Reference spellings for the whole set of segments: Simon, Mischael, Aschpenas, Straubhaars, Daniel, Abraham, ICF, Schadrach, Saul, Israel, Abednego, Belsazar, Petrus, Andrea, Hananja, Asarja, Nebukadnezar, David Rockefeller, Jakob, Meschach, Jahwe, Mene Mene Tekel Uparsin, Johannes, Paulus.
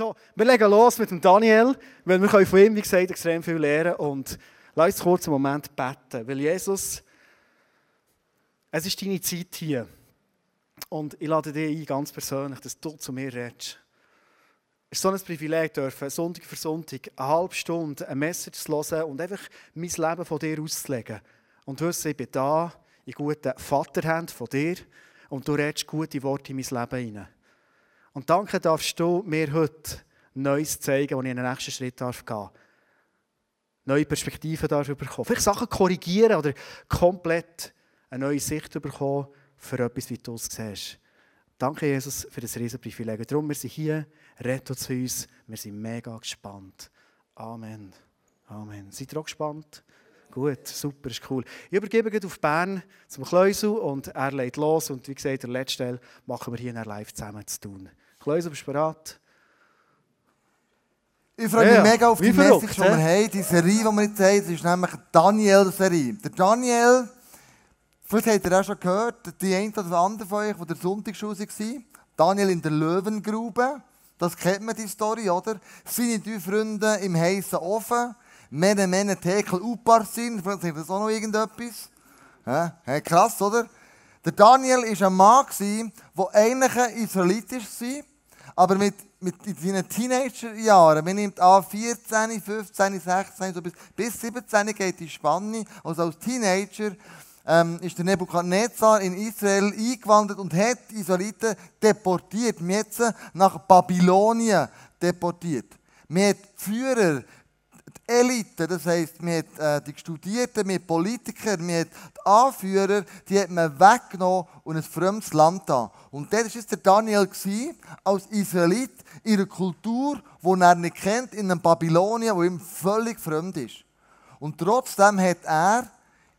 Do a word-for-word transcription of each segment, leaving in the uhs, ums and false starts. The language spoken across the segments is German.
So, wir legen los mit dem Daniel, weil wir können von ihm, wie gesagt, extrem viel lernen. Und lass uns kurz einen Moment beten, weil Jesus, es ist deine Zeit hier. Und ich lade dich ein, ganz persönlich, dass du zu mir redest. Es ist so ein Privileg, dürfen, Sonntag für Sonntag eine halbe Stunde eine Message zu hören und einfach mein Leben von dir auszulegen. Und wissen, ich bin da, in guten Vaterhänden von dir und du redest gute Worte in mein Leben hinein. Und danke darfst du mir heute Neues zeigen, wo ich in den nächsten Schritt darf gehen darf. Neue Perspektiven darf bekommen. Vielleicht Sachen korrigieren oder komplett eine neue Sicht bekommen für etwas, wie du es siehst. Danke, Jesus, für das Riesenprivileg. Darum, wir sind hier, rette zu uns. Wir sind mega gespannt. Amen. Amen. Seid ihr auch gespannt? Gut, super, ist cool. Ich übergebe gleich auf Bern zum Kleusel und er legt los. Und wie gesagt, der letzte Teil machen wir hier live zusammen zu tun. Kleusel, bist du bereit? Ich freue mich ja, mega auf die verrückt, Message, die wir he? haben. Die Serie, die wir jetzt haben, das ist nämlich Daniel-Serie. Der Daniel... Vielleicht habt ihr auch schon gehört, die eine oder andere von euch, die der Sonntagsschule war, Daniel in der Löwengrube, das kennt man, die Story, oder? Seine drei Freunde im heißen Ofen, Mene, Mene, Tekel, Uparsin, vielleicht sagt das auch noch irgendetwas. Ja, krass, oder? Der Daniel war ein Mann, der eigentlich israelitisch war, aber mit, mit seinen Teenagerjahren, man nimmt an vierzehn, fünfzehn, sechzehn, so bis, bis siebzehn geht die Spanne, also als Teenager, Ähm, ist der Nebukadnezar in Israel eingewandert und hat die Israeliten deportiert. Wir haben sie nach Babylonien deportiert. Wir haben die Führer, die Elite, das heisst, wir haben die Studierten, wir haben Politiker, wir haben die Anführer, die hat man weggenommen und ein fremdes Land da. Und dort war der Daniel als Israelit in einer Kultur, die er nicht kennt, in einem Babylonien, wo ihm völlig fremd ist. Und trotzdem hat er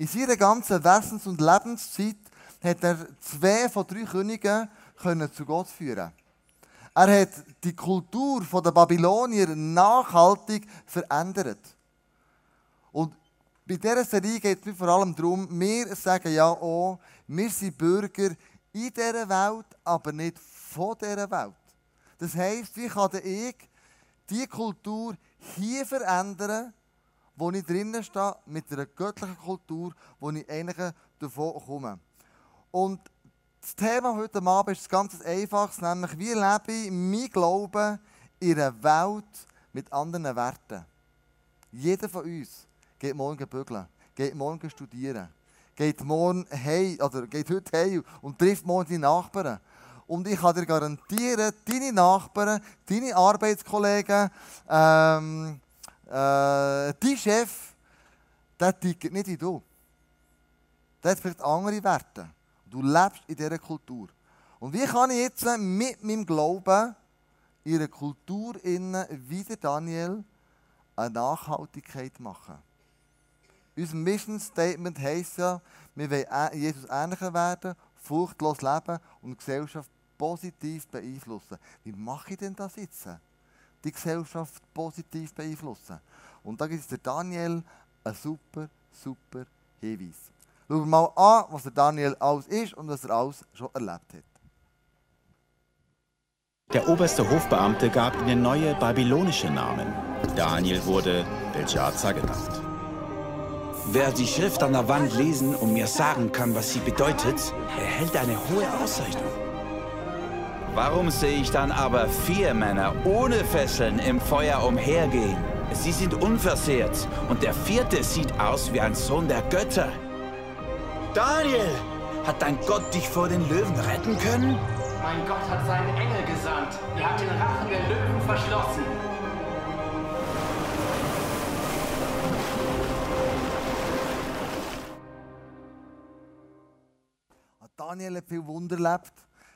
in seiner ganzen Wesens- und Lebenszeit hat er zwei von drei Königen können zu Gott führen. Er hat die Kultur der Babylonier nachhaltig verändert. Und bei dieser Serie geht es vor allem darum, wir sagen ja auch, wir sind Bürger in dieser Welt, aber nicht von dieser Welt. Das heisst, wie kann ich die Kultur hier verändern, wo ich drinnen stehe, mit einer göttlichen Kultur, wo ich eigentlich davon komme. Und das Thema heute Abend ist ganz einfach, nämlich wie lebe ich mein Glauben in einer Welt mit anderen Werten. Jeder von uns geht morgen bügeln, geht morgen studieren, geht, morgen heim, oder geht heute heim und trifft morgen die Nachbarn. Und ich kann dir garantieren, deine Nachbarn, deine Arbeitskollegen, ähm, Äh, dein Chef, der tickt nicht wie du. Der hat vielleicht andere Werte. Du lebst in dieser Kultur. Und wie kann ich jetzt mit meinem Glauben in einer Kultur wie der Daniel eine Nachhaltigkeit machen? Unser Mission Statement heisst ja, wir wollen Jesus ähnlicher werden, furchtlos leben und die Gesellschaft positiv beeinflussen. Wie mache ich denn das jetzt? Die Gesellschaft positiv beeinflussen. Und da gibt es der Daniel einen super, super Hinweis. Schauen wir mal an, was der Daniel alles ist und was er alles schon erlebt hat. Der oberste Hofbeamte gab ihnen neue babylonische Namen. Daniel wurde Belsazar genannt. Wer die Schrift an der Wand lesen und mir sagen kann, was sie bedeutet, erhält eine hohe Auszeichnung. Warum sehe ich dann aber vier Männer ohne Fesseln im Feuer umhergehen? Sie sind unversehrt und der vierte sieht aus wie ein Sohn der Götter. Daniel, hat dein Gott dich vor den Löwen retten können? Mein Gott hat seinen Engel gesandt. Er hat den Rachen der Löwen verschlossen. Daniel hat viel Wunder erlebt.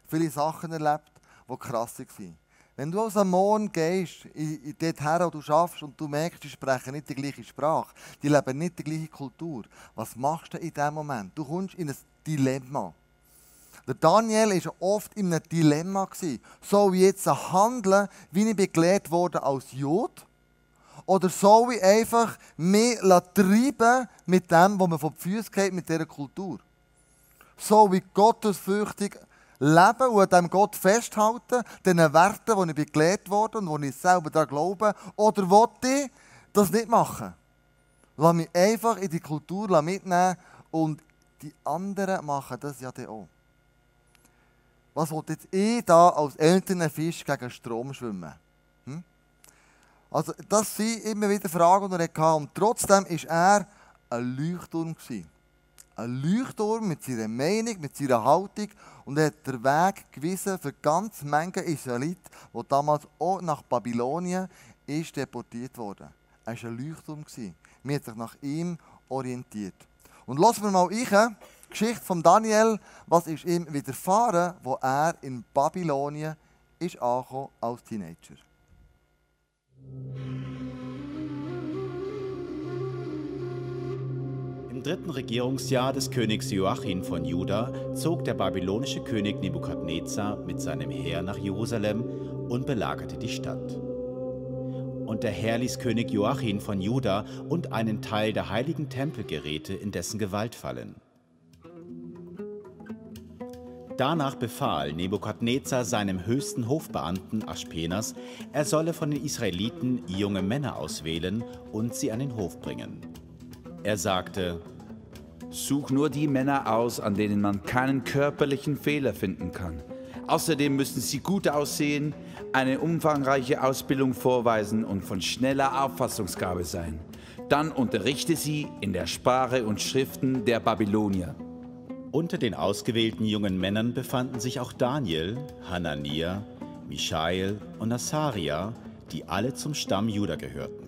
Viele Sachen erlebt, die krass waren. Wenn du aus einem Mond gehst, in, in dorthin, wo du schaffst, und du merkst, die sprechen nicht die gleiche Sprache, die leben nicht die gleiche Kultur, was machst du in diesem Moment? Du kommst in ein Dilemma. Der Daniel war oft in einem Dilemma. Soll ich jetzt handeln, wie ich gelehrt wurde als Jude? Oder soll ich einfach mich treiben mit dem, was man von den Füßen geht, mit dieser Kultur? Soll ich gottesfürchtig leben und an diesem Gott festhalten, den Werten, die ich bin gelehrt worden und wo ich selber daran glaube? Oder wollte ich das nicht machen? Lass mich einfach in die Kultur mitnehmen und die anderen machen das ja dann auch. Was will jetzt ich da als älterer Fisch gegen Strom schwimmen? Hm? Also das sind immer wieder Fragen, die er hatte. Und trotzdem war er ein Leuchtturm. Ein Leuchtturm mit seiner Meinung, mit seiner Haltung. Und er hat den Weg gewiesen für ganz Menge Israeliten, die damals auch nach Babylonien ist deportiert wurden. Er war ein Leuchtturm. Man hat sich nach ihm orientiert. Und lassen wir mal rein, die Geschichte von Daniel, was ist ihm widerfahren, wo er in Babylonien ist angekommen als Teenager. Im dritten Regierungsjahr des Königs Joachim von Juda zog der babylonische König Nebukadnezar mit seinem Heer nach Jerusalem und belagerte die Stadt. Und der Herr ließ König Joachim von Juda und einen Teil der heiligen Tempelgeräte in dessen Gewalt fallen. Danach befahl Nebukadnezar seinem höchsten Hofbeamten Aschpenas, er solle von den Israeliten junge Männer auswählen und sie an den Hof bringen. Er sagte: Such nur die Männer aus, an denen man keinen körperlichen Fehler finden kann. Außerdem müssen sie gut aussehen, eine umfangreiche Ausbildung vorweisen und von schneller Auffassungsgabe sein. Dann unterrichte sie in der Sprache und Schriften der Babylonier. Unter den ausgewählten jungen Männern befanden sich auch Daniel, Hananja, Mischael und Asarja, die alle zum Stamm Juda gehörten.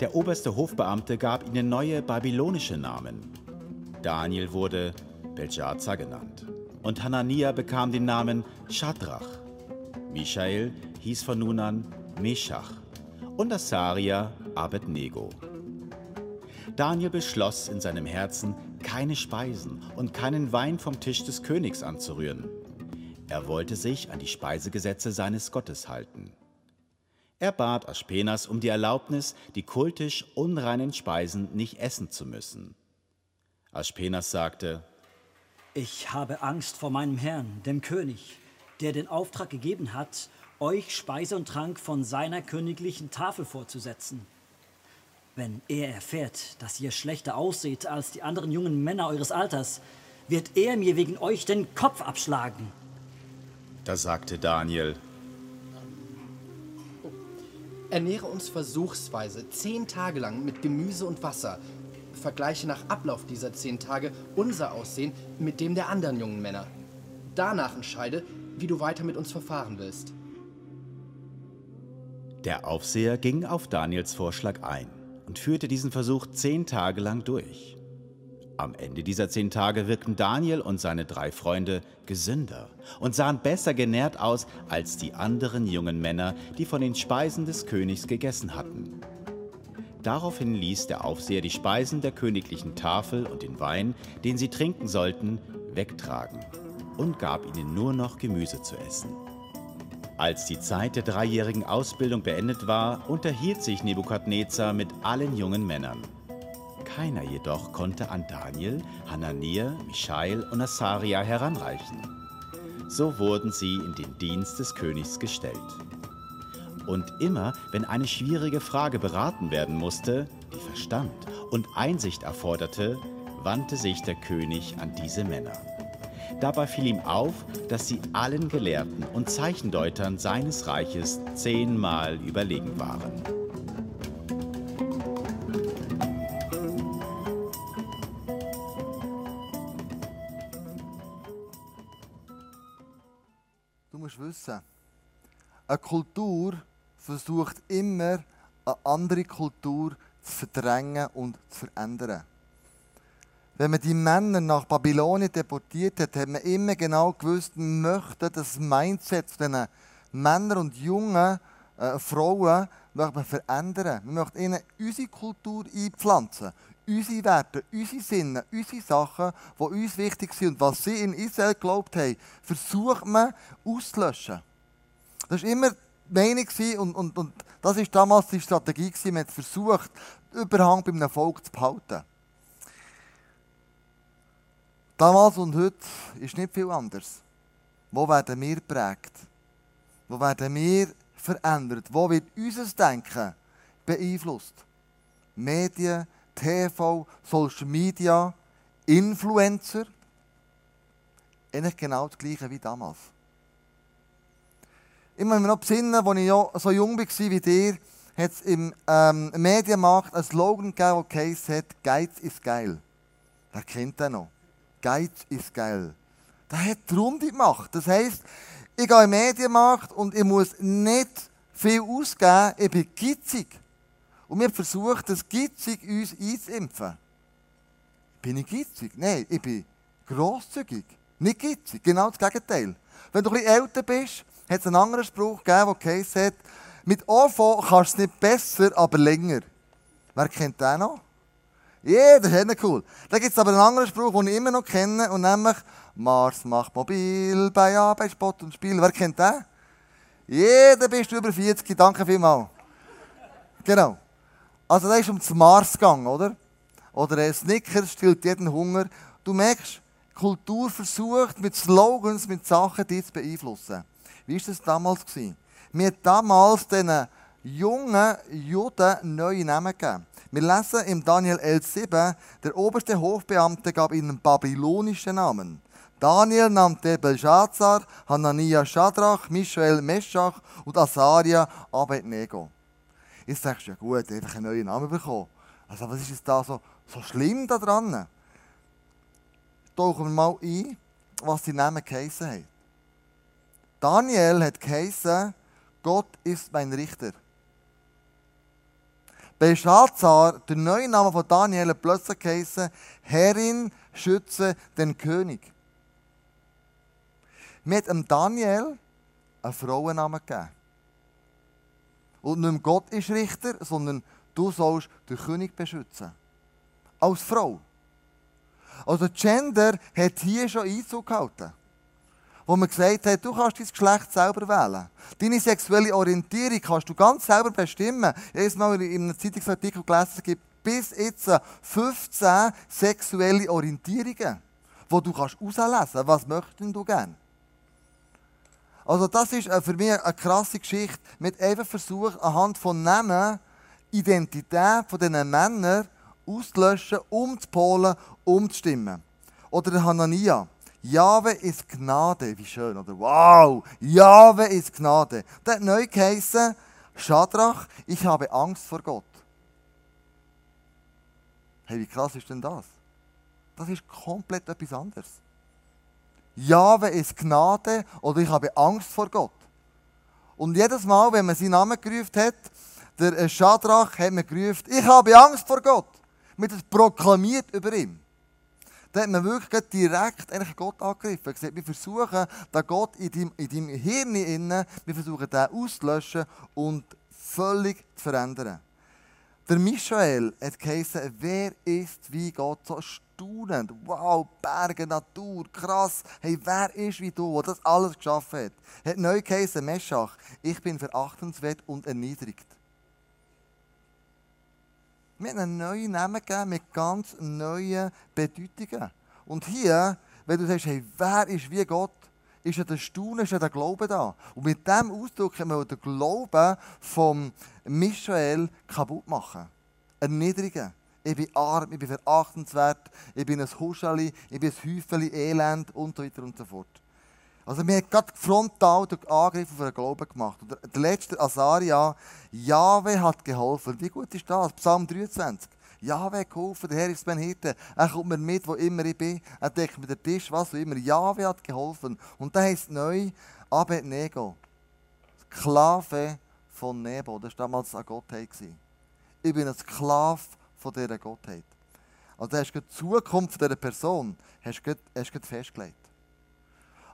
Der oberste Hofbeamte gab ihnen neue babylonische Namen. Daniel wurde Belsazar genannt. Und Hananja bekam den Namen Schadrach. Mischael hieß von nun an Meschach und Asarja Abednego. Daniel beschloss in seinem Herzen, keine Speisen und keinen Wein vom Tisch des Königs anzurühren. Er wollte sich an die Speisegesetze seines Gottes halten. Er bat Aschpenas um die Erlaubnis, die kultisch unreinen Speisen nicht essen zu müssen. Aschpenas sagte: Ich habe Angst vor meinem Herrn, dem König, der den Auftrag gegeben hat, euch Speise und Trank von seiner königlichen Tafel vorzusetzen. Wenn er erfährt, dass ihr schlechter ausseht als die anderen jungen Männer eures Alters, wird er mir wegen euch den Kopf abschlagen. Da sagte Daniel: Ernähre uns versuchsweise zehn Tage lang mit Gemüse und Wasser. Vergleiche nach Ablauf dieser zehn Tage unser Aussehen mit dem der anderen jungen Männer. Danach entscheide, wie du weiter mit uns verfahren willst. Der Aufseher ging auf Daniels Vorschlag ein und führte diesen Versuch zehn Tage lang durch. Am Ende dieser zehn Tage wirkten Daniel und seine drei Freunde gesünder und sahen besser genährt aus als die anderen jungen Männer, die von den Speisen des Königs gegessen hatten. Daraufhin ließ der Aufseher die Speisen der königlichen Tafel und den Wein, den sie trinken sollten, wegtragen und gab ihnen nur noch Gemüse zu essen. Als die Zeit der dreijährigen Ausbildung beendet war, unterhielt sich Nebukadnezar mit allen jungen Männern. Keiner jedoch konnte an Daniel, Hananja, Mischael und Asarja heranreichen. So wurden sie in den Dienst des Königs gestellt. Und immer, wenn eine schwierige Frage beraten werden musste, die Verstand und Einsicht erforderte, wandte sich der König an diese Männer. Dabei fiel ihm auf, dass sie allen Gelehrten und Zeichendeutern seines Reiches zehnmal überlegen waren. Du musst wissen, eine Kultur versucht immer, eine andere Kultur zu verdrängen und zu verändern. Wenn man die Männer nach Babylonien deportiert hat, hat man immer genau gewusst, man möchte das Mindset von diesen Männern und jungen äh, Frauen möchte man verändern. Man möchte ihnen unsere Kultur einpflanzen, unsere Werte, unsere Sinne, unsere Sachen, die uns wichtig sind und was sie in Israel geglaubt haben, versucht man auszulöschen. Das war immer die Meinung und, und, und das war damals die Strategie. Man hat versucht, den Überhang bei einem Volk zu behalten. Damals und heute ist nicht viel anders. Wo werden wir geprägt? Wo werden wir verändert? Wo wird unser Denken beeinflusst? Medien, T V, Social Media, Influencer. Eigentlich genau das Gleiche wie damals. Ich muss mich noch besinnen, als ich so jung war wie dir, hat es im ähm, Medienmarkt einen Slogan gegeben, der hat, Geiz ist geil. Wer kennt den noch? Geiz ist geil. Der hat die Runde gemacht. Das heisst, ich gehe in den Medienmarkt und ich muss nicht viel ausgeben, ich bin gitzig. Und wir versuchen, das gitzig uns einzuimpfen. Bin ich gitzig? Nein, ich bin grosszügig. Nicht gitzig, genau das Gegenteil. Wenn du ein bisschen älter bist, hat es einen anderen Spruch gegeben, der gesagt hat, mit Anfang kannst du es nicht besser, aber länger. Wer kennt den noch? Jeder kennt ihn, cool. Da gibt es aber einen anderen Spruch, den ich immer noch kenne, und nämlich Mars macht mobil, bei Arbeit, Spott und Spiel. Wer kennt den? Jeder bist du über vierzig, danke vielmals. Genau. Also da ist um den Mars gegangen, oder? Oder ein Snickers stillt jeden Hunger. Du merkst, Kultur versucht mit Slogans, mit Sachen, die zu beeinflussen. Wie war das damals? Wir haben damals diesen jungen Juden neue Namen gegeben. Wir lesen im Daniel elf sieben, der oberste Hofbeamte gab ihnen babylonischen Namen. Daniel nannte Belsazar, Hananja Schadrach, Mischael Meschach und Asarja Abednego. Jetzt sagst du, ja gut, ich habe einen neuen Namen bekommen. Also was ist jetzt da so, so schlimm daran? Tauchen wir mal ein, was die Namen geheissen haben. Daniel hat geheissen, Gott ist mein Richter. Belshazzar, der neue Name von Daniel, hat plötzlich geheissen, Herrin, schütze den König. Wir haben Daniel einen Frauennamen gegeben. Und nicht Gott ist Richter, sondern du sollst den König beschützen. Als Frau. Also Gender hat hier schon Einzug gehalten. Wo man gesagt hat, du kannst dein Geschlecht selber wählen. Deine sexuelle Orientierung kannst du ganz selber bestimmen. Ich habe mal in einem Zeitungsartikel gelesen, es gibt bis jetzt fünfzehn sexuelle Orientierungen, wo du herauslesen kannst, was möchtest du gerne. Also das ist für mich eine krasse Geschichte, mit einfach versucht, anhand von Namen Identität von diesen Männern auszulöschen, umzupolen, umzustimmen. Oder Hanania. Jahwe ist Gnade. Wie schön, oder? Wow! Jahwe ist Gnade. Der hat neu geheissen, Schadrach, ich habe Angst vor Gott. Hey, wie krass ist denn das? Das ist komplett etwas anderes. Jahwe ist Gnade oder ich habe Angst vor Gott. Und jedes Mal, wenn man seinen Namen gerufen hat, der Schadrach hat man gerufen, ich habe Angst vor Gott. Man hat es proklamiert über ihm. Da hat man wirklich direkt eigentlich Gott angegriffen. Man sagt, wir versuchen, den Gott in deinem, in deinem Hirn innen, wir versuchen, den auszulöschen und völlig zu verändern. Der Mischael hat geheißen, wer ist wie Gott? So staunend. Wow, Berge, Natur, krass. Hey, wer ist wie du, der das alles geschaffen hat? Hat neu geheißen, Meschach, ich bin verachtenswert und erniedrigt. Wir haben einen neuen Namen gegeben mit ganz neuen Bedeutungen. Und hier, wenn du sagst, hey, wer ist wie Gott, ist ja der Staunen, ist ja der Glaube da. Und mit diesem Ausdruck können wir den Glauben von Michael kaputt machen. Erniedrigen. Ich bin arm, ich bin verachtenswert, ich bin ein Huscheli, ich bin ein Häufeli, Elend und so weiter und so fort. Also wir haben gerade frontal den Angriff auf den Glauben gemacht. Und der letzte Asarja, Jahwe hat geholfen. Wie gut ist das? Psalm dreiundzwanzig. Jahwe hat geholfen, der Herr ist mein Hirte. Er kommt mir mit, wo immer ich bin. Er deckt mir den Tisch, was auch immer. Jahwe hat geholfen. Und dann heisst neu Abednego. Sklave von Nebo. Das war damals eine Gottheit. Ich bin ein Sklave von dieser Gottheit. Also hast du die Zukunft dieser Person hast du, hast du festgelegt.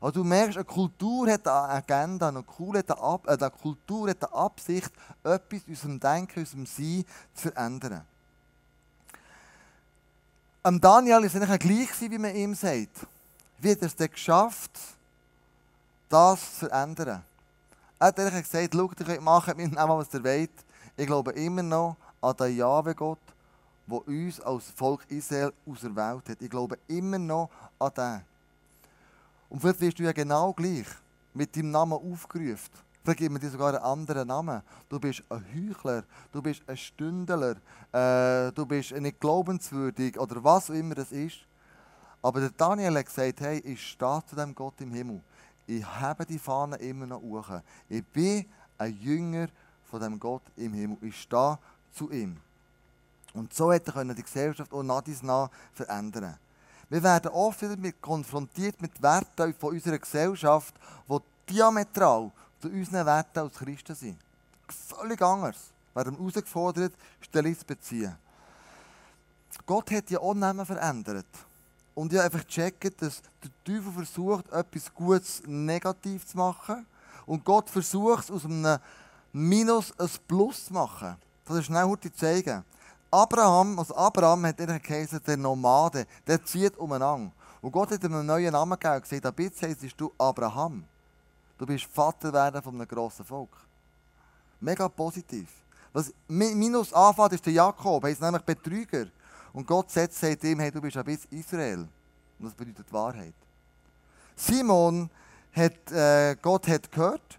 Also du merkst, eine Kultur hat eine Agenda, eine Kultur hat eine Absicht, etwas in unserem Denken, in unserem Sein zu verändern. Am Daniel war es nicht gleich, wie man ihm sagt. Wie hat er es denn geschafft, das zu verändern? Er hat gesagt, schau, ihr könnt machen mit dem, was ihr wollt. Ich glaube immer noch an den Jahwe Gott, der uns als Volk Israel auserwählt hat. Ich glaube immer noch an den. Und vielleicht wirst du ja genau gleich mit deinem Namen aufgerufen. Vielleicht gibt man dir sogar einen anderen Namen. Du bist ein Heuchler, du bist ein Stündeler, äh, du bist nicht glaubenswürdig oder was auch immer das ist. Aber der Daniel hat gesagt, hey, ich stehe zu dem Gott im Himmel. Ich habe die Fahne immer noch hoch. Ich bin ein Jünger von dem Gott im Himmel. Ich stehe zu ihm. Und so hätte er die Gesellschaft auch nach dies nach verändern. Wir werden oft wieder mit konfrontiert mit Werten von unserer Gesellschaft, die diametral zu unseren Werten als Christen sind. Völlig anders. Wir werden herausgefordert, Stellung zu beziehen. Gott hat ja auch Namen verändert. Und ich habe einfach gecheckt, dass der Teufel versucht, etwas Gutes negativ zu machen. Und Gott versucht es, aus einem Minus ein Plus zu machen. Das ist schnell heute zeigen. Abraham, also Abraham hat er geheißen, der Nomade, der zieht umeinander. Und Gott hat ihm einen neuen Namen gegeben und gesagt, ab jetzt heisst du Abraham. Du bist Vater werden von einem grossen Volk. Mega positiv. Was Minus anfängt, ist der Jakob, er ist nämlich Betrüger. Und Gott setzt ihm, hey, du bist ein bisschen Israel. Und das bedeutet Wahrheit. Simon hat, äh, Gott hat gehört.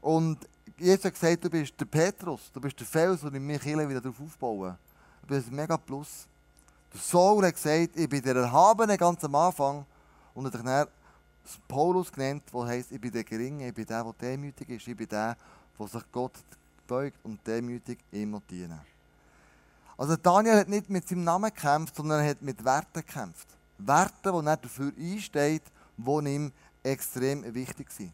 Und Jesus hat gesagt, du bist der Petrus, du bist der Fels, und ich mich wieder darauf aufbauen. Das ist ein mega Plus. Der Saul hat gesagt, ich bin der Erhabene ganz am Anfang. Und hat dann Paulus genannt, der heisst, ich bin der Geringe, ich bin der, der demütig ist, ich bin der, der sich Gott beugt und demütig immer dienen. Also Daniel hat nicht mit seinem Namen gekämpft, sondern er hat mit Werten gekämpft. Werte, die er dafür einsteht, die ihm extrem wichtig sind.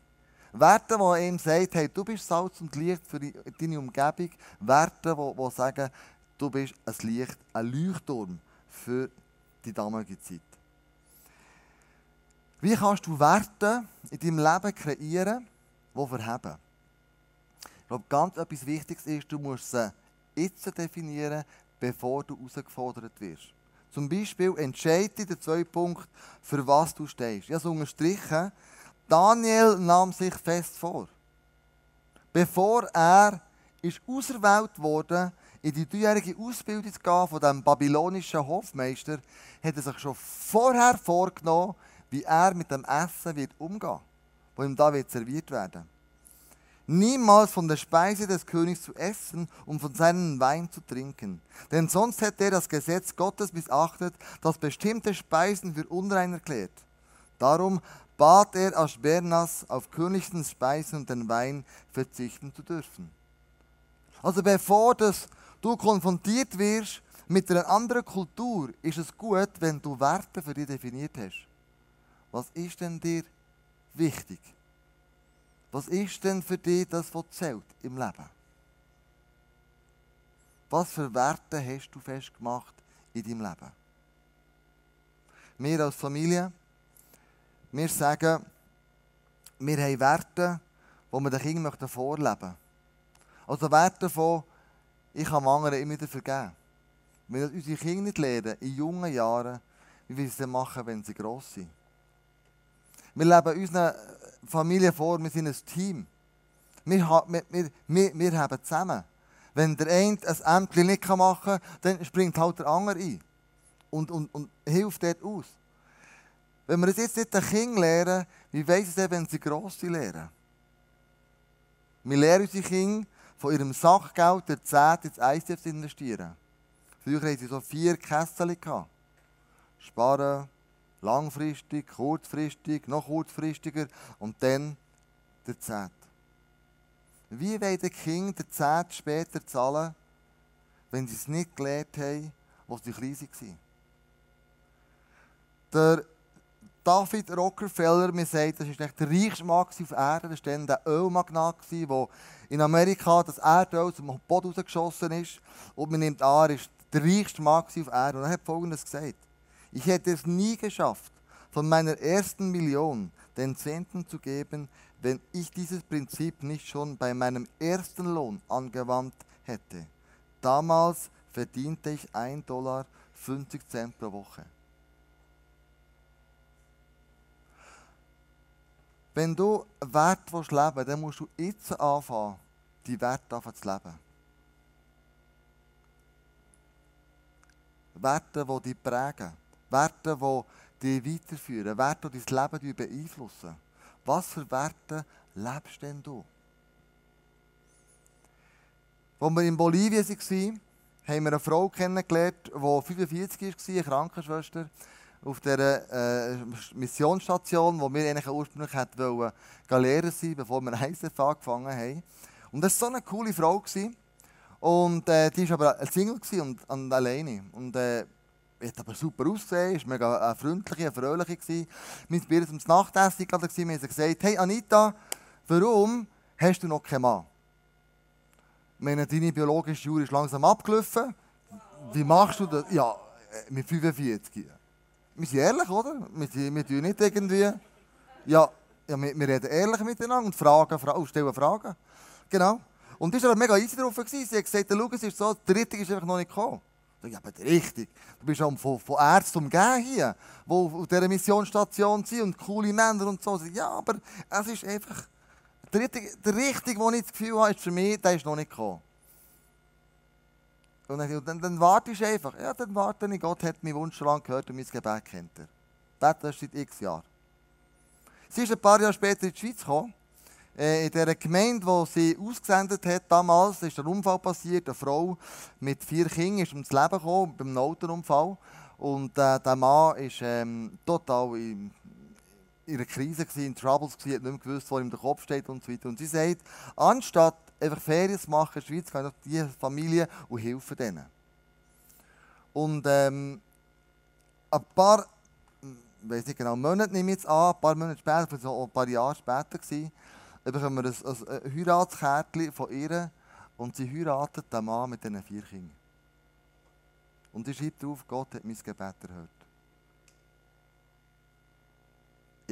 Werte, die ihm sagen, hey, du bist Salz und Licht für die, deine Umgebung. Werte, die, die sagen, du bist ein Licht, ein Leuchtturm für die damalige Zeit. Wie kannst du Werte in deinem Leben kreieren, die verheben? Ich glaube, ganz etwas Wichtiges ist, du musst sie jetzt definieren, bevor du herausgefordert wirst. Zum Beispiel entscheide der zweite Punkt, für was du stehst. Ich habe es unterstrichen. Daniel nahm sich fest vor. Bevor er ist auserwählt wurde, in die dreijährige Ausbildung zu gehen von dem babylonischen Hofmeister, hat er sich schon vorher vorgenommen, wie er mit dem Essen wird umgehen wird, das ihm da wird serviert werden. Niemals von der Speise des Königs zu essen und von seinem Wein zu trinken. Denn sonst hätte er das Gesetz Gottes missachtet, das bestimmte Speisen für unrein erklärt. Darum bat er Aschpenas, auf königlichen Speisen und den Wein verzichten zu dürfen. Also bevor das du konfrontiert wirst mit einer anderen Kultur, ist es gut, wenn du Werte für dich definiert hast. Was ist denn dir wichtig? Was ist denn für dich das, was zählt im Leben? Was für Werte hast du festgemacht in deinem Leben? Wir als Familie, wir sagen, wir haben Werte, die wir den Kindern vorleben möchten. Also Werte von, ich kann anderen immer wieder vergeben. Wenn wir unsere Kinder nicht lernen, in jungen Jahren, wie wir es dann machen, wenn sie gross sind. Wir leben unseren Familie vor, wir sind ein Team. Wir, wir, wir, wir, wir haben zusammen. Wenn der eine ein Ämtchen nicht machen kann, dann springt halt der andere ein und, und, und hilft dort aus. Wenn wir es jetzt nicht den Kindern lehren, wie weiss es denn, wenn sie grosse lehren? Wir lehren unsere Kinder, von ihrem Sachgeld der Zehnt ins I C F zu investieren. Früher hatten sie so vier Kässel. Sparen, langfristig, kurzfristig, noch kurzfristiger und dann der Zehnt. Wie wollen die Kinder den Zehnt später zahlen, wenn sie es nicht gelernt haben, als sie klein waren? Der David Rockefeller, mir sagt, das war der reichste Mann auf Erden. Das war dann der Ölmagnat, der in Amerika das Erdöl zum Boden rausgeschossen ist. Und man nimmt an, er war der reichste Mann auf Erden. Und er hat Folgendes gesagt. Ich hätte es nie geschafft, von meiner ersten Million den Zehnten zu geben, wenn ich dieses Prinzip nicht schon bei meinem ersten Lohn angewandt hätte. Damals verdiente ich ein Dollar fünfzig pro Woche. Wenn du Wert leben willst, dann musst du jetzt anfangen, die Werte zu leben. Werte, die dich prägen. Werte, die dich weiterführen, Werte, die dein Leben beeinflussen. Was für Werte lebst denn du? Als wir in Bolivien waren, haben wir eine Frau kennengelernt, die fünfundvierzig war, eine Krankenschwester, auf dieser äh, Missionsstation, wo wir eigentlich ursprünglich wollten Lehrer sein, bevor wir ein S F angefangen haben. Und das war so eine coole Frau. Und äh, die war aber Single und, und alleine. Und äh, hat aber super ausgesehen, war mega freundlich, eine fröhliche gewesen. Wir waren zum Nachtessen gerade gewesen, wir haben gesagt, hey Anita, warum hast du noch keinen Mann? Meine, deine biologische Uhr ist langsam abgelaufen. Wie machst du das? Ja, mit fünfundvierzig. Wir sind ehrlich, oder? Wir, wir tun nicht irgendwie. Ja, ja wir, wir reden ehrlich miteinander und fragen, fragen, stellen Fragen. Genau. Und das war mega easy drauf. Sie hat gesagt, schau, es ist so, der Richtige ist einfach noch nicht gekommen. Ja, aber der Richtige. Du bist auch von, von Ärzten umgeben hier, die auf dieser Missionsstation sind und coole Männer und so. Ja, aber es ist einfach... Der Richtige, der Richtige, den ich das Gefühl habe, ist für mich, der ist noch nicht gekommen. Und dann, dann, dann warte ich einfach. Ja, dann warte ich. Gott hat meinen Wunsch schon lange gehört und mein Gebet kennt er. Das ist seit x Jahren. Sie ist ein paar Jahre später in die Schweiz gekommen. In der Gemeinde, die sie ausgesendet hat, damals ist ein Unfall passiert. Eine Frau mit vier Kindern ist ums Leben gekommen, beim Autounfall. Und äh, der Mann ist ähm, total im in einer Krise, in Troubles, hat nicht mehr gewusst, wo ihm der Kopf steht und so weiter. Und sie sagt, anstatt einfach Ferien zu machen in der Schweiz, gehen diese Familien und helfen denen. Und ähm, ein paar, ich weiß nicht genau, Monate nehme ich jetzt an, ein paar Monate später, vielleicht auch ein paar Jahre später, bekommen wir ein, ein Heiratskärtchen von ihr und sie heiratet den Mann mit diesen vier Kindern. Und sie schreibt drauf, Gott hat mein Gebet erhört.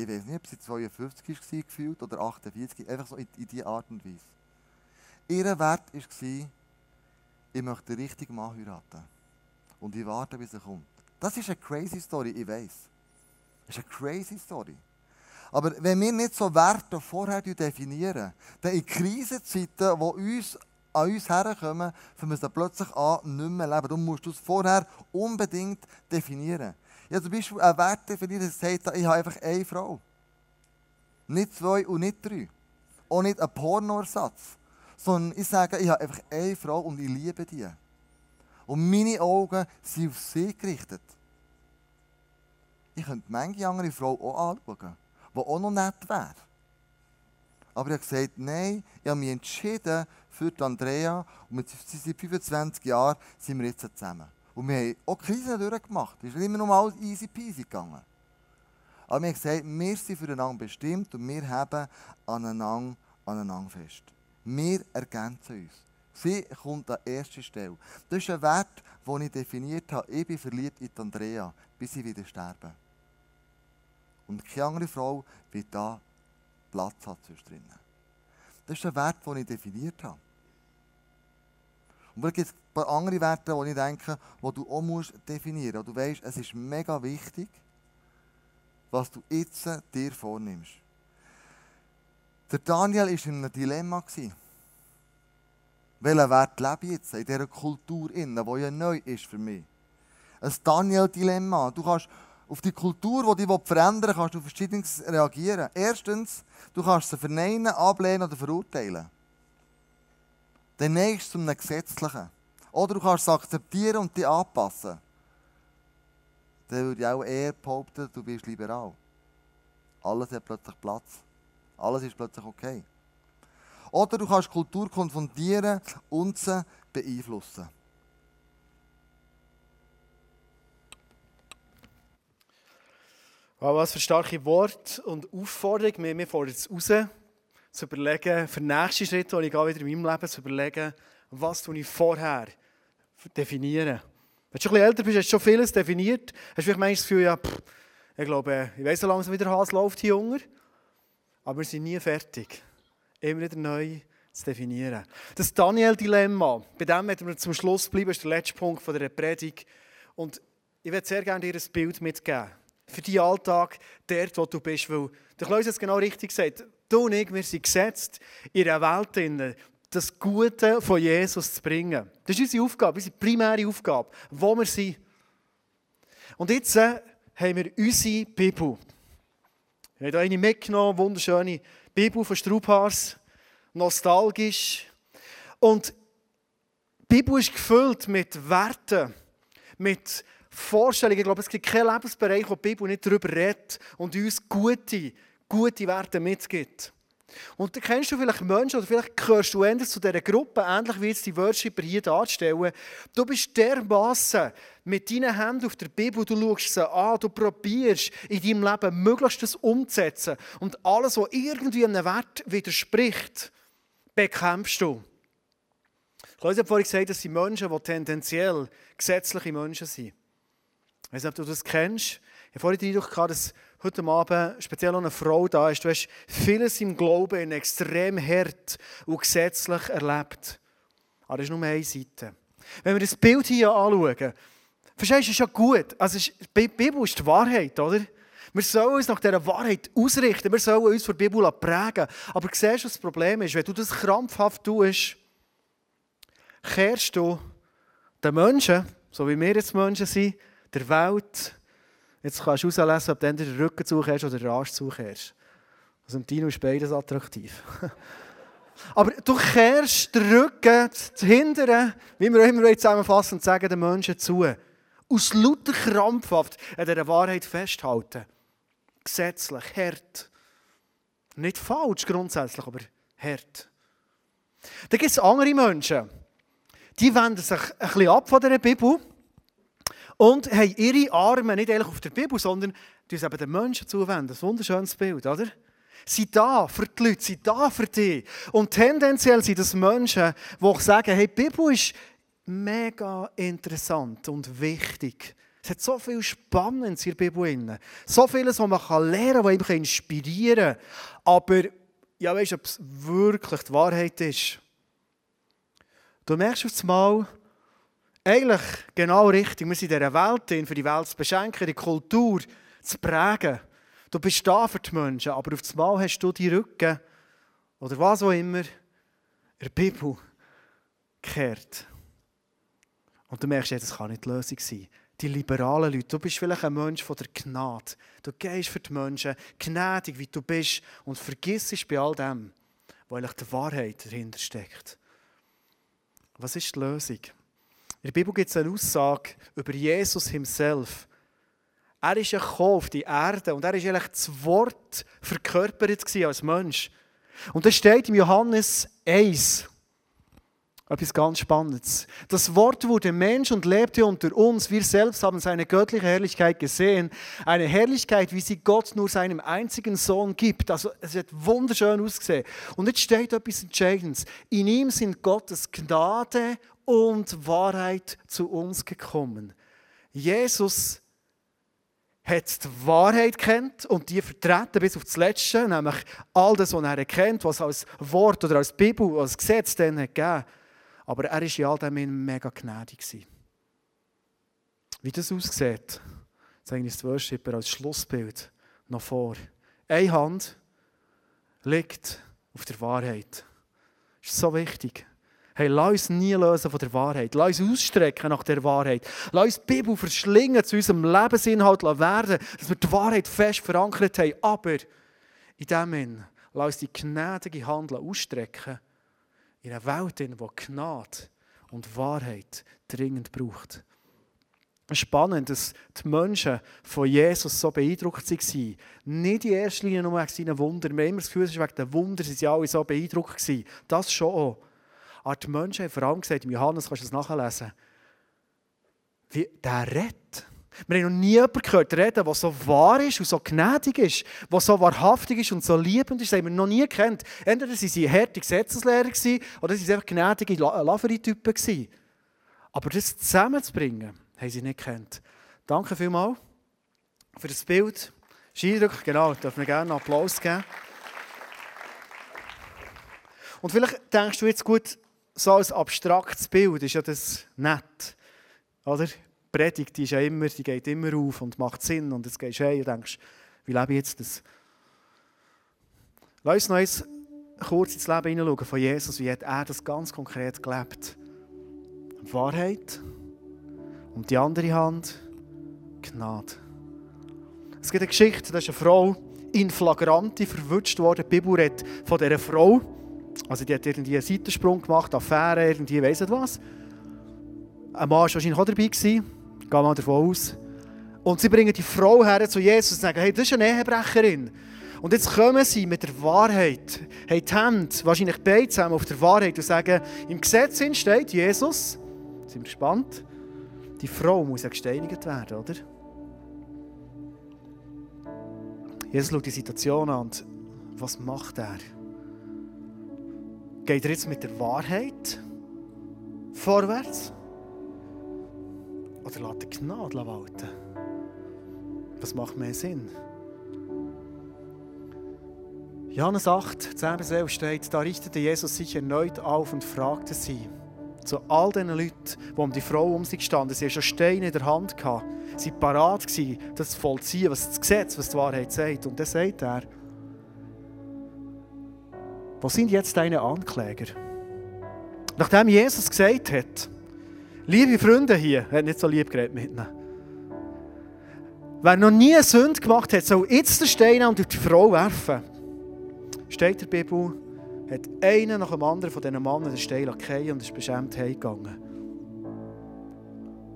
Ich weiß nicht, ob sie zweiundfünfzig war gefühlt oder achtundvierzig, einfach so in, in dieser Art und Weise. Ihr Wert war, ich möchte den richtigen Mann heiraten. Und ich warte, bis er kommt. Das ist eine crazy Story, ich weiß. Das ist eine crazy Story. Aber wenn wir nicht so Werte vorher definieren, dann in Krisenzeiten, die uns, an uns herkommen, fangen wir sie plötzlich an, nicht mehr leben. Du musst es vorher unbedingt definieren. Ja, zum Beispiel ein Wert definiert, der sagt, ich habe einfach eine Frau. Nicht zwei und nicht drei. Auch nicht ein Pornoersatz. Sondern ich sage, ich habe einfach eine Frau und ich liebe die. Und meine Augen sind auf sie gerichtet. Ich könnte manche andere Frau auch anschauen, die auch noch nett wäre. Aber ich habe gesagt, nein, ich habe mich entschieden für die Andrea. Und mit fünfundzwanzig Jahren sind wir jetzt zusammen. Und wir haben auch Krisen durchgemacht. Es ist immer nur alles easy peasy gegangen. Aber wir haben gesagt, wir sind füreinander bestimmt und wir haben aneinander, aneinander fest. Wir ergänzen uns. Sie kommt an erste Stelle. Das ist ein Wert, den ich definiert habe. Ich bin verliebt in Andrea, bis ich wieder sterbe. Und keine andere Frau wird da Platz hat drin. Das ist ein Wert, den ich definiert habe. Und es gibt ein paar andere Werte, die ich denke, die du auch musst definieren musst. Du weißt, es ist mega wichtig, was du jetzt dir vornimmst. Der Daniel war in einem Dilemma. Welchen Wert lebe ich jetzt in dieser Kultur, die ja neu ist für mich? Ein Daniel-Dilemma. Du kannst auf die Kultur, die dich verändern will, kannst du verschiedenes reagieren. Erstens, du kannst sie verneinen, ablehnen oder verurteilen. Dann neigst du zu einem Gesetzlichen. Oder du kannst es akzeptieren und dich anpassen. Dann würde ich auch eher behaupten, du bist liberal. Alles hat plötzlich Platz. Alles ist plötzlich okay. Oder du kannst Kultur konfrontieren und sie beeinflussen. Wow, was für starke Worte und Aufforderung. Wir, wir fordern es raus. Zu überlegen, für den nächsten Schritt, den ich wieder in meinem Leben gehe, zu überlegen, was ich vorher definiere. Wenn du schon ein bisschen älter bist, hast du schon vieles definiert. Hast du vielleicht manchmal das Gefühl, ja, pff, ich glaube, ich weiss so langsam, wie der Hase läuft hier unten. Aber wir sind nie fertig. Immer wieder neu zu definieren. Das Daniel-Dilemma, bei dem werden wir zum Schluss bleiben, ist der letzte Punkt dieser Predigt. Und ich würde sehr gerne dir ein Bild mitgeben. Für deinen Alltag, dort, wo du bist. Weil der Klaus hat es genau richtig gesagt. Du und ich, wir sind gesetzt, in einer Welt das Gute von Jesus zu bringen. Das ist unsere Aufgabe, unsere primäre Aufgabe, wo wir sind. Und jetzt äh, haben wir unsere Bibel. Ich habe eine mitgenommen, eine wunderschöne Bibel von Straubhaars, nostalgisch. Und die Bibel ist gefüllt mit Werten, mit Vorstellungen. Ich glaube, es gibt keinen Lebensbereich, wo die Bibel nicht darüber redet und uns gute, gute Werte mitgibt. Und da kennst du vielleicht Menschen, oder vielleicht gehörst du endlich zu dieser Gruppe, ähnlich wie jetzt die Worshipper hier darstellen. Du bist dermassen mit deinen Händen auf der Bibel, du schaust sie an, du probierst in deinem Leben möglichst das umzusetzen. Und alles, was irgendwie einem Wert widerspricht, bekämpfst du. Ich habe vorhin gesagt, das sind Menschen, die tendenziell gesetzliche Menschen sind. Ich weiß nicht, ob du das kennst. Ich habe vorhin den Eindruck gehabt, dass heute Abend speziell eine Frau da ist. Du hast vieles im Glauben in extrem hart und gesetzlich erlebt. Aber das ist nur eine Seite. Wenn wir das Bild hier anschauen, verstehst du, es ist ja gut. Also ist, die Bibel ist die Wahrheit, oder? Wir sollen uns nach dieser Wahrheit ausrichten. Wir sollen uns von der Bibel prägen. Aber du siehst, was das Problem ist. Wenn du das krampfhaft tust, kehrst du den Menschen, so wie wir jetzt Menschen sind, der Welt. Jetzt kannst du herauslesen, ob du entweder den Rücken zukehrst oder den Arsch zukehrst. Also im Dino ist beides attraktiv. Aber du kehrst den Rücken, das Hinteren, wie wir immer zusammenfassen und sagen den Menschen zu. Aus lauter krampfhaft an dieser Wahrheit festhalten. Gesetzlich, hart. Nicht falsch grundsätzlich, aber hart. Dann gibt es andere Menschen, die wenden sich ein bisschen ab von dieser Bibel. Und haben ihre Arme nicht ehrlich auf der Bibel, sondern uns eben den Menschen zuwenden. Ein wunderschönes Bild, oder? Sie sind da für die Leute, sie sind da für dich. Und tendenziell sind das Menschen, die sagen, hey, die Bibel ist mega interessant und wichtig. Es hat so viel Spannendes in der Bibel. So vieles, was man lernen kann, was einem inspirieren kann. Aber ja, weißt du, ob es wirklich die Wahrheit ist? Du merkst auf einmal, eigentlich genau richtig. Wir sind in dieser Welt hin, für die Welt zu beschenken, die Kultur zu prägen. Du bist da für die Menschen, aber auf einmal hast du die Rücken oder was auch immer der Bibel gekehrt. Und du merkst, das kann nicht die Lösung sein. Die liberalen Leute, du bist vielleicht ein Mensch von der Gnade. Du gehst für die Menschen gnädig, wie du bist und vergissest bei all dem, wo eigentlich die Wahrheit dahinter steckt. Was ist die Lösung? In der Bibel gibt es eine Aussage über Jesus himself. Er ist ja gekommen auf die Erde und er war eigentlich das Wort verkörpert als Mensch. Und das steht im Johannes eins. Etwas ganz Spannendes. Das Wort wurde Mensch und lebte unter uns. Wir selbst haben seine göttliche Herrlichkeit gesehen. Eine Herrlichkeit, wie sie Gott nur seinem einzigen Sohn gibt. Also es hat wunderschön ausgesehen. Und jetzt steht etwas Entscheidendes. In ihm sind Gottes Gnade und Wahrheit zu uns gekommen. Jesus hat die Wahrheit gekannt und die vertreten bis auf das Letzte, nämlich all das, was er erkennt, was als Wort oder als Bibel, als Gesetz dann hat gegeben. Aber er war in all dem mega gnädig. Wie das aussieht, zeigen uns die Worshipper als Schlussbild noch vor. Eine Hand liegt auf der Wahrheit. Das ist so wichtig. Hey, lass uns nie lösen von der Wahrheit. Lass uns ausstrecken nach der Wahrheit. Lass uns die Bibel verschlingen, zu unserem Lebensinhalt werden, dass wir die Wahrheit fest verankert haben. Aber in dem Sinn, lass uns die gnädige Hand ausstrecken in einer Welt, in der Gnade und Wahrheit dringend braucht. Spannend, dass die Menschen von Jesus so beeindruckt waren. Nicht in erster Linie nur wegen seinen Wundern. Wir haben immer das Gefühl, wegen den Wundern waren sie alle so beeindruckt. Das schon auch. Aber die Menschen haben vor allem gesagt, im Johannes kannst du das nachlesen, wie der redet. Wir haben noch nie jemanden gehört reden, der so wahr ist und so gnädig ist, der so wahrhaftig ist und so liebend ist. Das haben wir noch nie gekannt. Entweder waren sie harte Gesetzeslehrer oder sie waren einfach gnädige Laferei-Typen. Aber das zusammenzubringen, haben sie nicht gekannt. Danke vielmals für das Bild. Scheindrück, genau, dürfen wir gerne einen Applaus geben. Und vielleicht denkst du jetzt gut, so ein abstraktes Bild ist ja das nett, oder? Die Predigt die ist ja immer, die geht immer auf und macht Sinn und jetzt gehst du hin und denkst, wie lebe ich jetzt das? Lass uns noch eins kurz ins Leben hineinschauen von Jesus, wie hat er das ganz konkret gelebt? Wahrheit und die andere Hand Gnade. Es gibt eine Geschichte, da ist eine Frau in Flagranti verwünscht worden. Die Bibel redet von dieser Frau. Also die hat irgendwie einen Seitensprung gemacht, Affäre, irgendwie weiss nicht was. Ein Mann war wahrscheinlich auch dabei. Gehen wir mal davon aus. Und sie bringen die Frau her zu Jesus und sagen, hey, das ist eine Ehebrecherin. Und jetzt kommen sie mit der Wahrheit, haben die Hände, wahrscheinlich beide zusammen auf der Wahrheit und sagen, im Gesetz steht Jesus, sind wir gespannt, die Frau muss ja gesteinigt werden, oder? Jesus schaut die Situation an und was macht er? Geht er jetzt mit der Wahrheit vorwärts? Oder lässt er Gnade walten? Was macht mehr Sinn? Johannes acht, zehn bis elf steht, da richtete Jesus sich erneut auf und fragte sie, zu all den Leuten, die um die Frau um sich standen, sie hatten schon Steine in der Hand, sie waren parat, das zu vollziehen, was das Gesetz, was die Wahrheit sagt. Und dann sagt er, wo sind jetzt deine Ankläger? Nachdem Jesus gesagt hat, liebe Freunde hier, er hat nicht so lieb geredet mit ihnen, wer noch nie eine Sünde gemacht hat, soll jetzt den Stein an die Frau werfen. Steht in der Bibel, hat einer nach dem anderen von diesen Männern den Stein lassen und ist beschämt heimgegangen.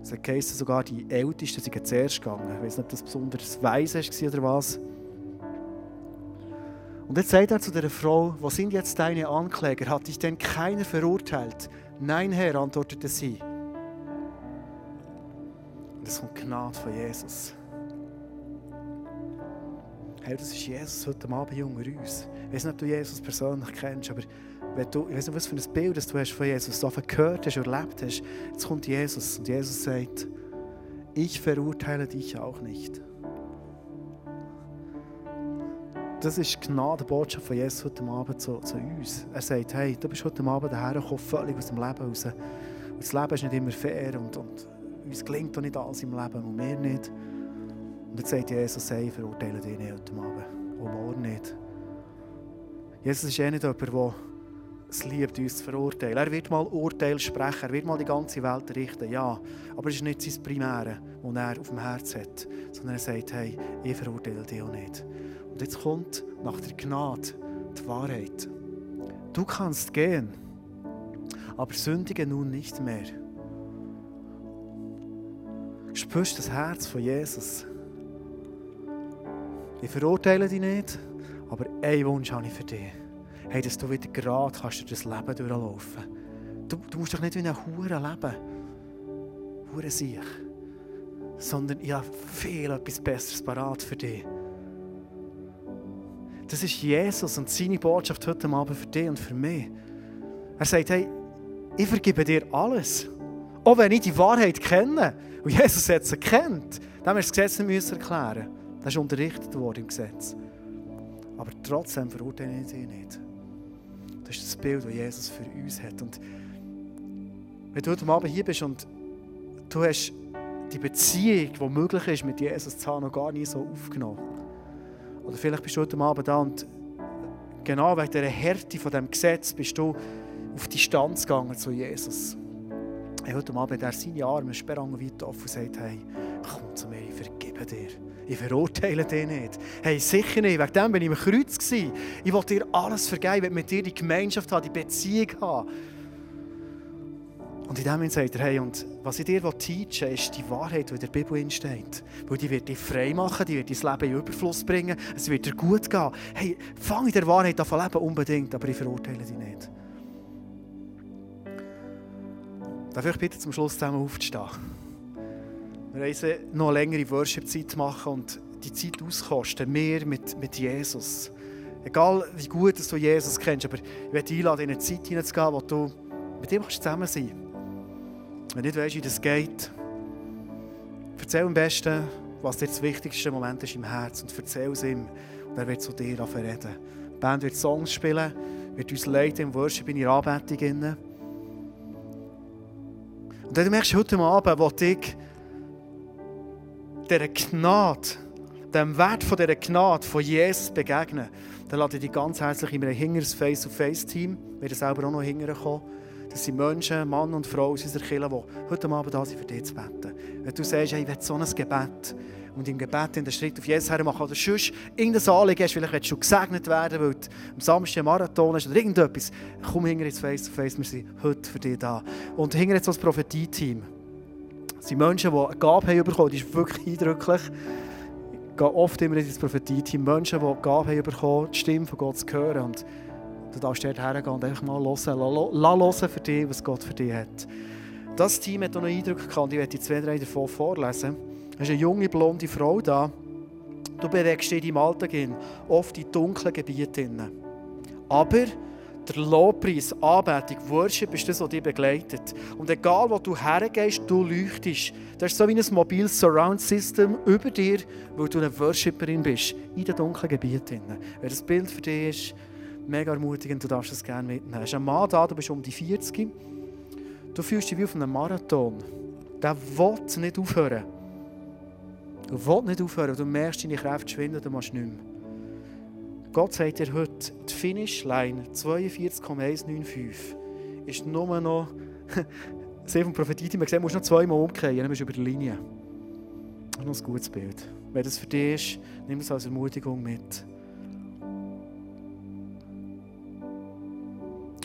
Es hat geheißen, sogar die Ältesten sind zuerst gegangen. Ich weiß nicht, ob das besonders weise war oder was. Und jetzt sagt er zu dieser Frau, wo sind jetzt deine Ankläger? Hat dich denn keiner verurteilt? Nein, Herr, antwortete sie. Und es kommt Gnade von Jesus. Herr, das ist Jesus heute Abend unter uns. Ich weiß nicht, ob du Jesus persönlich kennst, aber wenn du, ich weiß nicht, was für ein Bild das du hast von Jesus, du davon gehört hast, erlebt hast. Jetzt kommt Jesus und Jesus sagt, ich verurteile dich auch nicht. Das ist die Gnadenbotschaft von Jesus heute Abend zu, zu uns. Er sagt, hey, du bist heute Abend hergekommen, völlig aus dem Leben raus. Und das Leben ist nicht immer fair und, und uns gelingt doch nicht alles im Leben und mir nicht. Und jetzt sagt Jesus, hey, verurteile dich nicht heute Abend, auch morgen nicht. Jesus ist eh nicht jemand, der es liebt, uns zu verurteilen. Er wird mal Urteil sprechen, er wird mal die ganze Welt richten, ja. Aber es ist nicht sein Primäre, das er auf dem Herzen hat, sondern er sagt, hey, ich verurteile dich auch nicht. Und jetzt kommt nach der Gnade die Wahrheit. Du kannst gehen, aber sündige nun nicht mehr. Spürst das Herz von Jesus. Ich verurteile dich nicht, aber einen Wunsch habe ich für dich. Hey, dass du wieder gerade kannst durch das Leben durchlaufen. Du, du musst doch nicht wie ein Hure leben. Hure sich. Sondern ich habe viel etwas Besseres parat für dich. Das ist Jesus und seine Botschaft heute Abend für dich und für mich. Er sagt, hey, ich vergebe dir alles. Auch wenn ich die Wahrheit kenne. Und Jesus hat sie gekannt. Dann haben wir das Gesetz nicht erklären müssen. Das ist unterrichtet worden im Gesetz. Aber trotzdem verurteile ich dich nicht. Das ist das Bild, das Jesus für uns hat. Und wenn du heute Abend hier bist und du hast die Beziehung, die möglich ist, mit Jesus zu haben, noch gar nie so aufgenommen. Oder vielleicht bist du heute Abend da und genau wegen dieser Härte von diesem Gesetz bist du auf Distanz gegangen zu Jesus. Und heute Abend hat er seine Arme sperrangelweit offen und sagt, hey, komm zu mir, ich vergebe dir. Ich verurteile dich nicht. Hey, sicher nicht. Wegen dem war ich im Kreuz. Ich will dir alles vergeben. Ich will mit dir die Gemeinschaft haben, die Beziehung haben. Und in dem Moment sagt er, hey, und was ich dir teachen will, ist die Wahrheit, die in der Bibel steht. Weil die wird dich frei machen, die wird dein Leben in Überfluss bringen, es wird dir gut gehen. Hey, fang in der Wahrheit an zu leben, unbedingt, aber ich verurteile dich nicht. Darf ich bitte zum Schluss zusammen aufstehen? Wir wollen noch längere Worship-Zeit machen und die Zeit auskosten, mehr mit, mit Jesus. Egal wie gut dass du Jesus kennst, aber ich möchte dich einladen, in eine Zeit hineinzugehen, wo du mit ihm zusammen sein kannst. Wenn du nicht weißt, wie das geht, erzähl am besten, was dir das wichtigste Moment ist im Herzen und erzähl es ihm. Und er wird zu dir anfangen zu reden. Die Band wird Songs spielen, wird uns leiten im Worship, in ihrer Anbetung. Und dann merkst du heute Abend, wo dich dieser Gnade, dem Wert von dieser Gnade von Jesus begegnen, dann lade ich dich ganz herzlich in einem Hingers Face-to-Face-Team. Wir werden selber auch noch hinterher kommen. Das sind Menschen, Mann und Frau aus unserer Kirche, die heute Abend da sind, für dich zu beten. Wenn du sagst, hey, ich will so ein Gebet und im Gebet in den Schritt auf Jesus her machen, oder sonst irgendein Anliegen hast, vielleicht willst du gesegnet werden, weil du am Samstag einen Marathon hast oder irgendetwas, komm hinter ins Face-to-Face, wir sind heute für dich da. Und hinter jetzt das Prophetie-Team. Das sind Menschen, die eine Gabe haben bekommen, die ist wirklich eindrücklich. Ich gehe oft immer in das Prophetie-Team. Menschen, die die Gabe haben bekommen, die Stimme von Gott zu hören. Und du darfst dort hergehen und einfach mal hören. Lass hören für dich, was Gott für dich hat. Das Team hat auch noch Eindrücke gehabt. Ich werde die zwei, drei davon vorlesen. Es ist eine junge, blonde Frau da. Du bewegst dich im Alltag hin, oft in dunklen Gebieten. Aber der Lobpreis, Anbetung, Worship ist das, was dich begleitet. Und egal, wo du hergehst, du leuchtest. Das ist so wie ein mobiles Surround-System über dir, weil du eine Worshipperin bist, in den dunklen Gebieten. Wenn das Bild für dich ist, mega ermutigend, du darfst es gerne mitnehmen. Du bist ein Mann da, du bist um die vierzig. Du fühlst dich wie auf einem Marathon. Der will nicht aufhören. Du willst nicht aufhören, du merkst, deine Kräfte schwinden, du machst nichts mehr. Gott sagt dir heute, die Finishline zweiundvierzig Komma eins neun fünf ist nur noch, sehr vom Prophetie, man sieht, du musst noch zweimal umkehren, dann bist du über die Linie. Das ist noch ein gutes Bild. Wenn das für dich ist, nimm es als Ermutigung mit.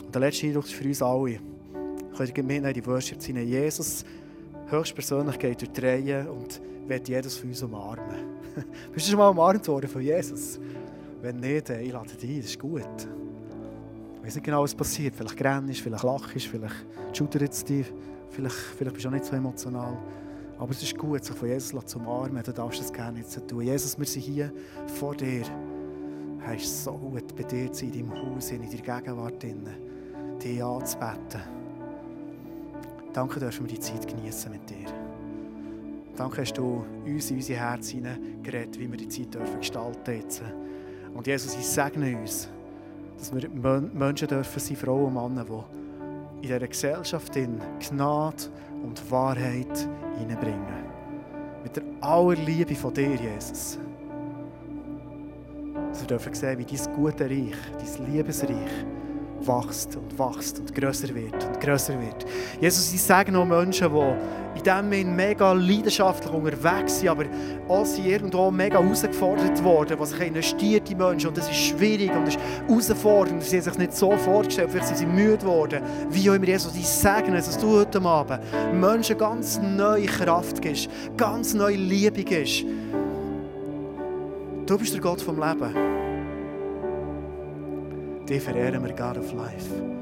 Und der letzte Eindruck ist für uns alle. Könnt ihr mitnehmen in die Worship hinein. Jesus höchstpersönlich geht durch die Reihe und will jedes von uns umarmen. Bist du schon mal umarmt worden von Jesus? Wenn nicht, ich lade dich ein, das ist gut. Ich weiß nicht genau, was passiert. Vielleicht grennst du, vielleicht lachst du, vielleicht schudert es dich, vielleicht, vielleicht bist du auch nicht so emotional. Aber es ist gut, sich von Jesus zu umarmen. Du darfst das gerne jetzt tun. Jesus, wir sind hier vor dir. Es ist so gut, bei dir zu sein, in deinem Haus, in deiner Gegenwart, dich anzubeten. Danke, dass wir die Zeit genießen mit dir. Danke, dass du uns in unser Herz hineingeredet, wie wir die Zeit gestalten dürfen. Und Jesus, ich segne uns, dass wir Menschen dürfen sein, Frauen und Männer, die in dieser Gesellschaft in Gnade und Wahrheit hineinbringen. Mit der Allerliebe von dir, Jesus. Dass wir dürfen sehen, wie dein gute Reich, dein Liebesreich wächst und wächst und grösser wird und grösser wird. Jesus, ich segne auch Menschen, die in dem Sinne mega leidenschaftlich unterwegs sind, aber auch sind irgendwo mega herausgefordert worden, was sich investiert in Menschen, und das ist schwierig und das ist herausfordernd, sie haben sich nicht so vorgestellt, vielleicht sind sie müde geworden. Wie auch immer, Jesus, ich segne, dass du heute Abend Menschen ganz neue Kraft gibst, ganz neue Liebe gibst. Du bist der Gott vom Leben. Dich verehren wir, God of Life.